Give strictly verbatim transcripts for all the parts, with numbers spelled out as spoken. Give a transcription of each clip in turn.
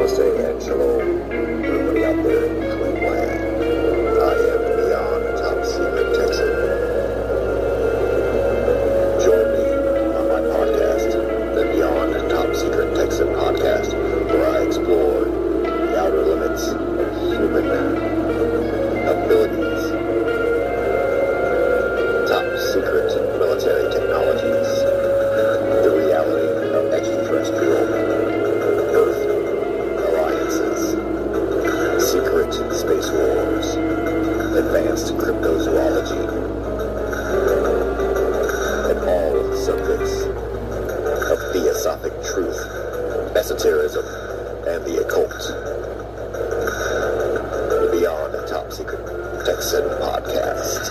to say that, hello, everybody out there in Cleveland. I am beyond a top secret Texan. Join me on my podcast, the Beyond a Top Secret Texan podcast, where I explore the outer limits of human abilities, top secret military technologies, the reality of extraterrestrial secret space wars, advanced cryptozoology, and all subjects of theosophic truth, esotericism, and the occult. Beyond a Top Secret Texan Podcast.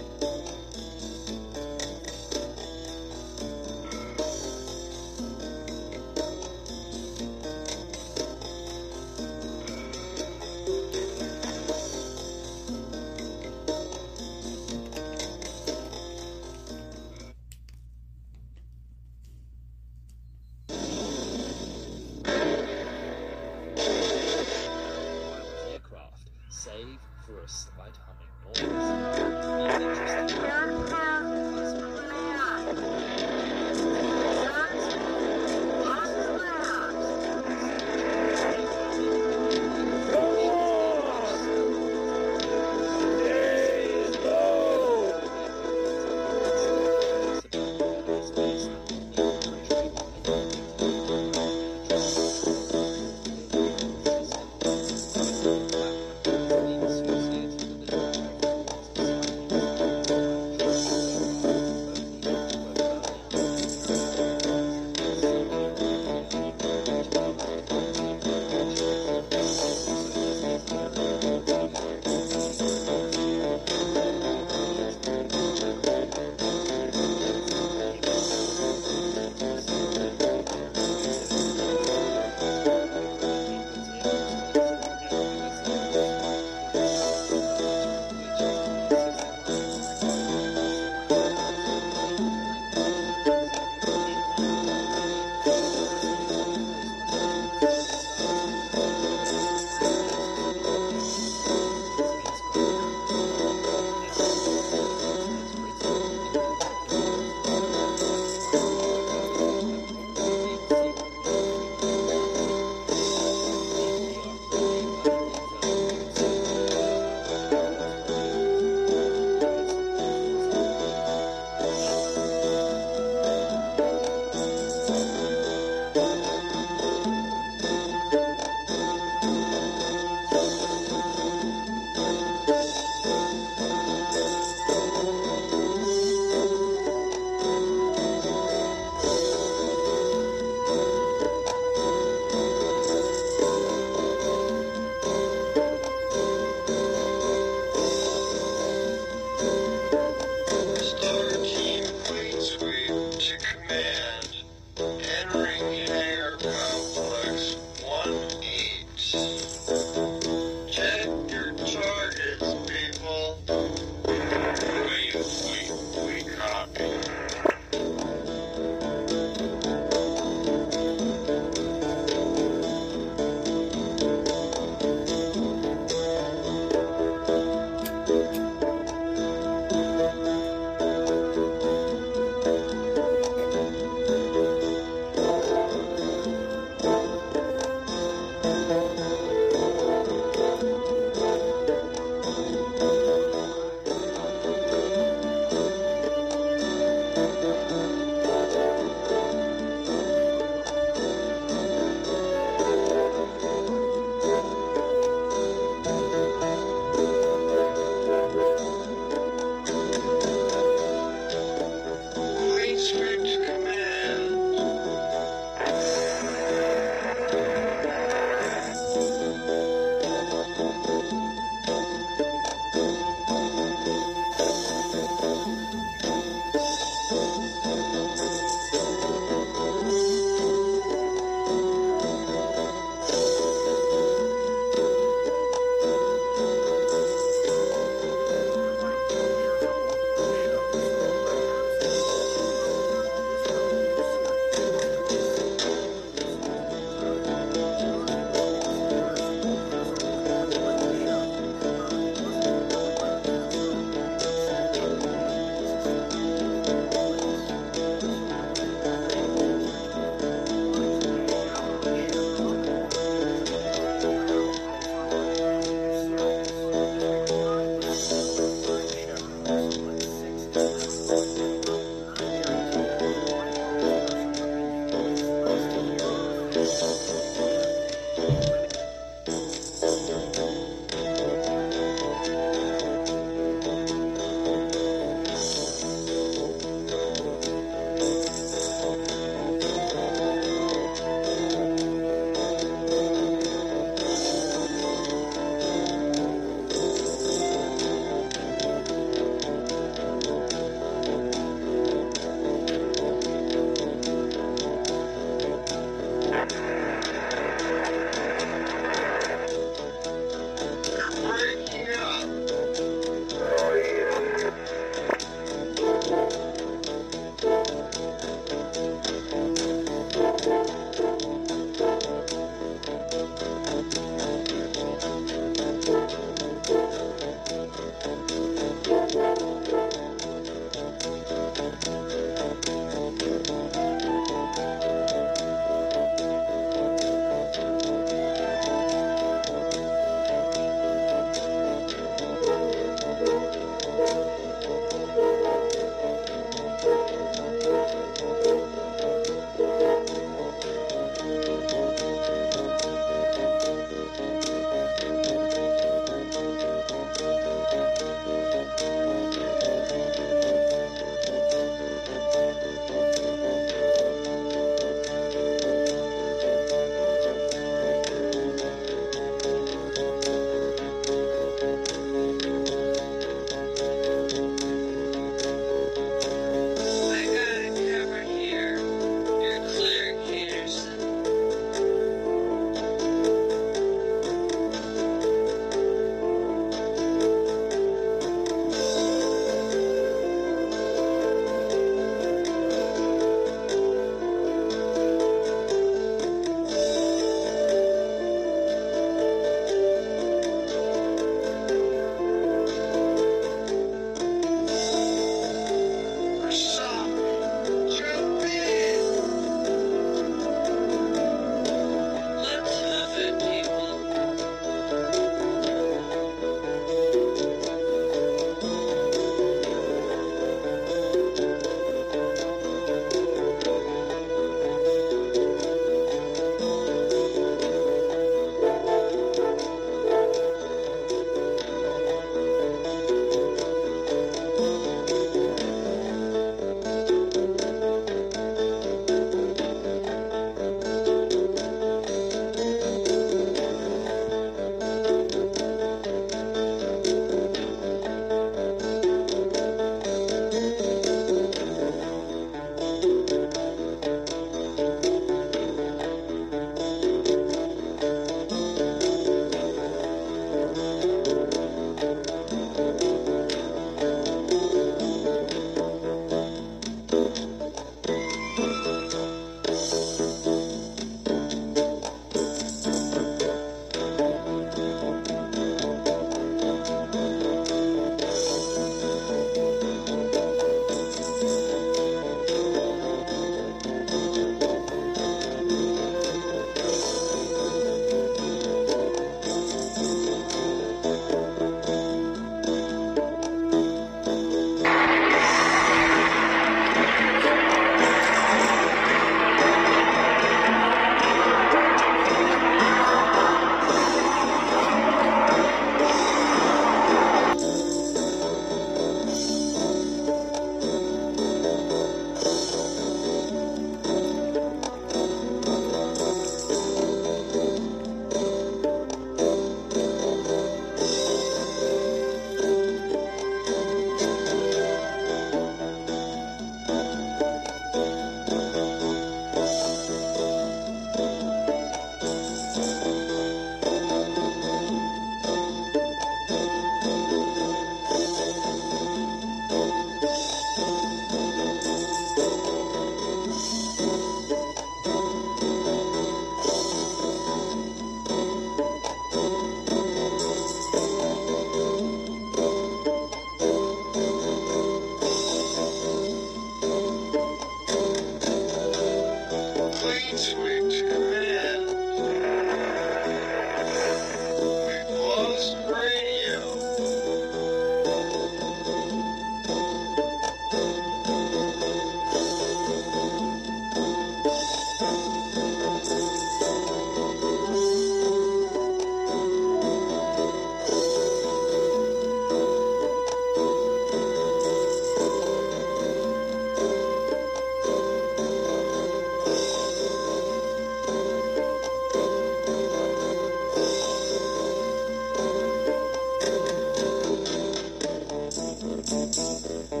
Bro,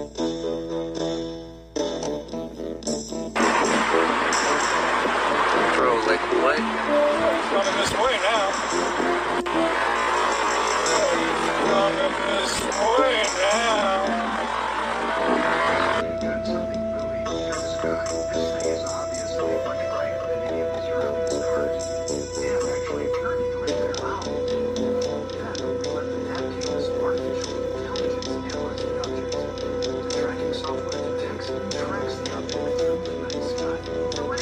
like what? He's running this way now. He's running this way now. You've done something really good. This thing is obviously fucking right in the name of this room. It's hurt. They have actually turned you in their mouth. Yeah, but the Neptune is artificial intelligence analyzing objects. The tracking software detects and tracks the objects of the night sky. The way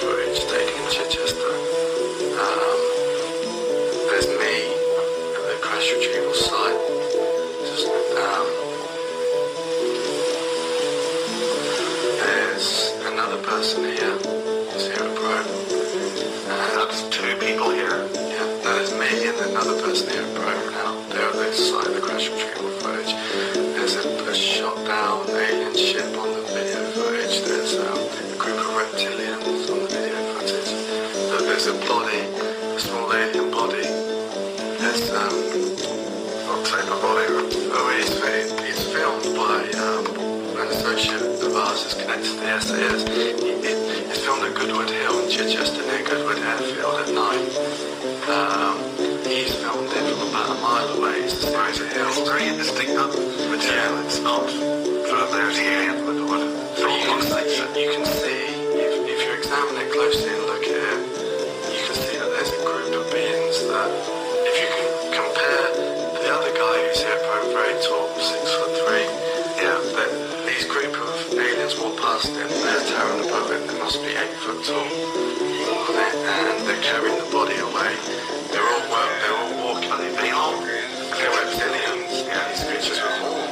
for agitating in Chichester. Um, there's me at the crash retrieval site. Just, um, there's another person here, Sarah Pro. Uh, there's two people here. Yeah, no, there's me and another person here at Pro now. They're at the site of the crash retrieval footage. There's a, a shot down alien ship on the video footage. There's um, a group of reptilians on the video footage. So there's a body, a small alien body. There's um, I'll take my body. Oh, he's, he's filmed by um, an associate of ours that's connected to the S A S. He, he, he's filmed at Goodwood Hill in Chichester near Goodwood Airfield at night. Um, he's filmed it from about a mile away. It's a series of hills. Very distinct. Material, it's not from there's here, but what so you, can see, you can see, if, if you examine it closely and look at it, you can see that there's a group of beings that, if you can compare the other guy who's here, very tall, six foot three, yeah, that these group of aliens walk past him, they're towering above him, they must be eight foot tall, and they're carrying the body away. They're all, they're all walking, they're all, they're reptilians, yeah, these creatures were all.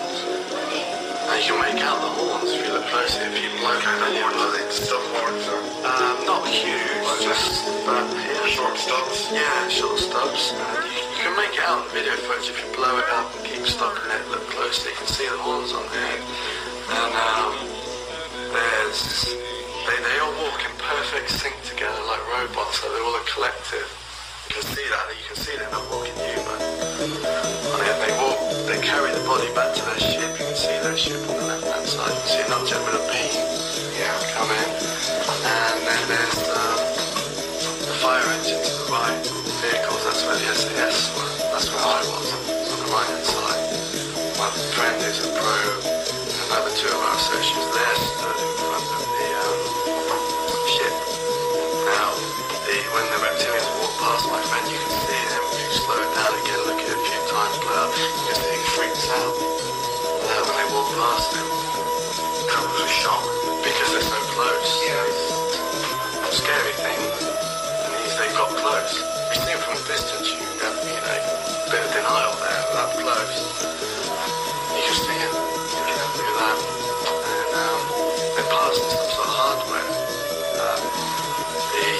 You can make out the horns if you look closely. If you look at the horns, are they stuffed horns? Um, not huge, just but yeah, short stubs. Yeah, short stubs. Uh, you, you can make it out in the video footage if you blow it up and keep stopping it. Look closely, you can see the horns on there. And um, there's they they all walk in perfect sync together like robots. So they're all a collective. You can see that. You can see they're not walking human. They walk, they carry the body back to their ship, you can see their ship on the left-hand side, you can see an object with a beam, yeah, come in, and then there's um, the fire engine to the right, the vehicles, that's where the S A S were, that's where I was, on the right-hand side, my friend is a pro, another two of our associates there stood in front of the um, ship. Now, the, when the reptilians walked past my friend, you can see them, if you slow it down again, look at it, because he freaks out uh, when they walk past him. That was a shock because they're so close. Yeah. It's a scary thing. And he's, they got close. You see him from a distance, you have, you know, a bit of denial there, but up close. You can see him. You can do that. And um, they're passing some sort of hardware. Um, the,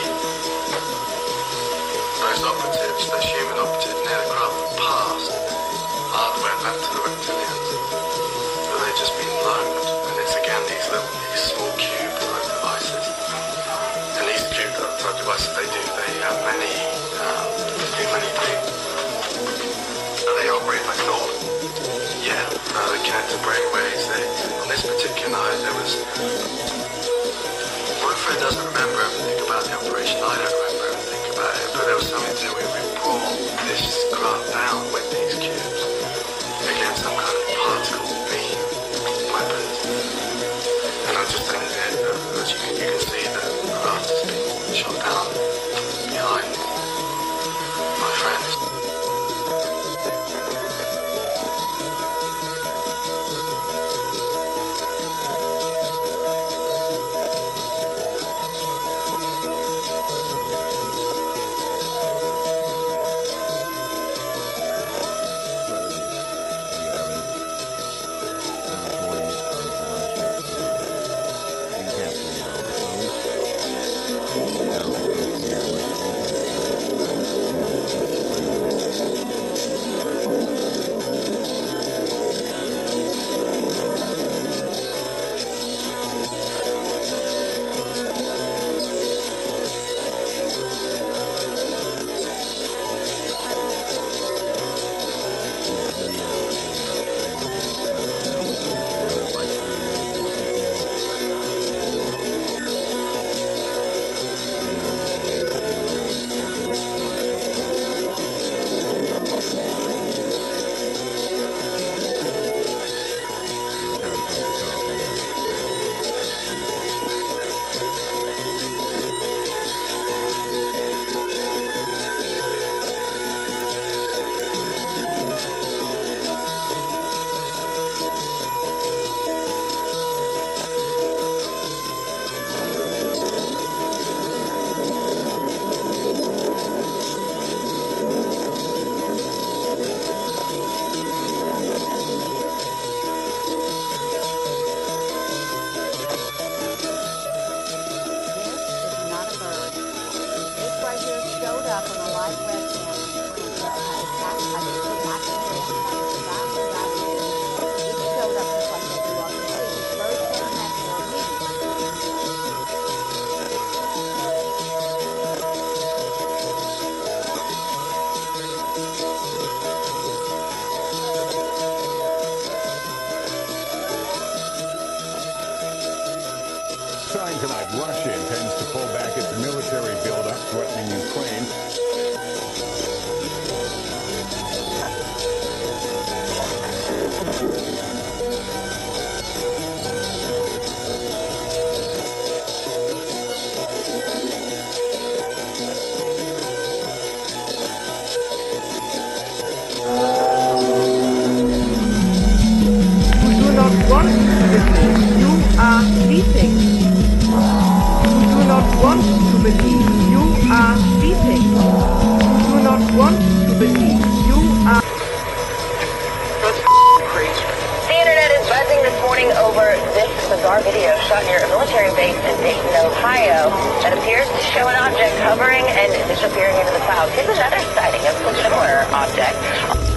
those operatives, those human operatives near the craft, passed hardware back to the reptilians, but they've just been loaned, and it's again these little, these small cube-type devices, and these cube-type devices, they do, they have many, um, they do many things. Are they operate like normal? Yeah, uh, they connect to brainwaves. They, on this particular night, there was, Wilfred doesn't remember everything about the operation, I don't remember everything about it, but there was something to it. This craft down with these cubes against some kind of particle beam weapons, and I'm just saying that uh, as you can, you can see that the craft has been shot down behind my friends. tonight, Russia intends to pull back its military buildup threatening Ukraine. Video shot near a military base in Dayton, Ohio, that appears to show an object hovering and disappearing into the clouds. Here's another sighting of a similar object.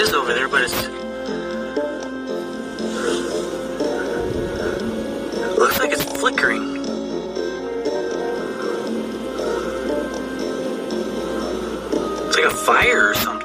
is over there, but it's... It looks like it's flickering. It's like a fire or something.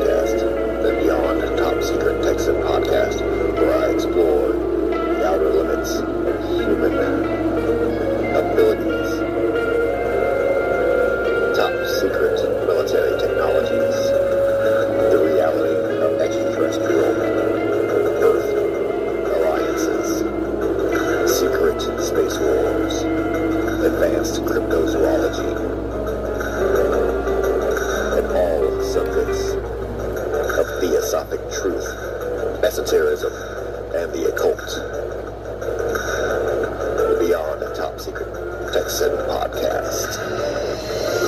Beyond a Top Secret Texan Podcast.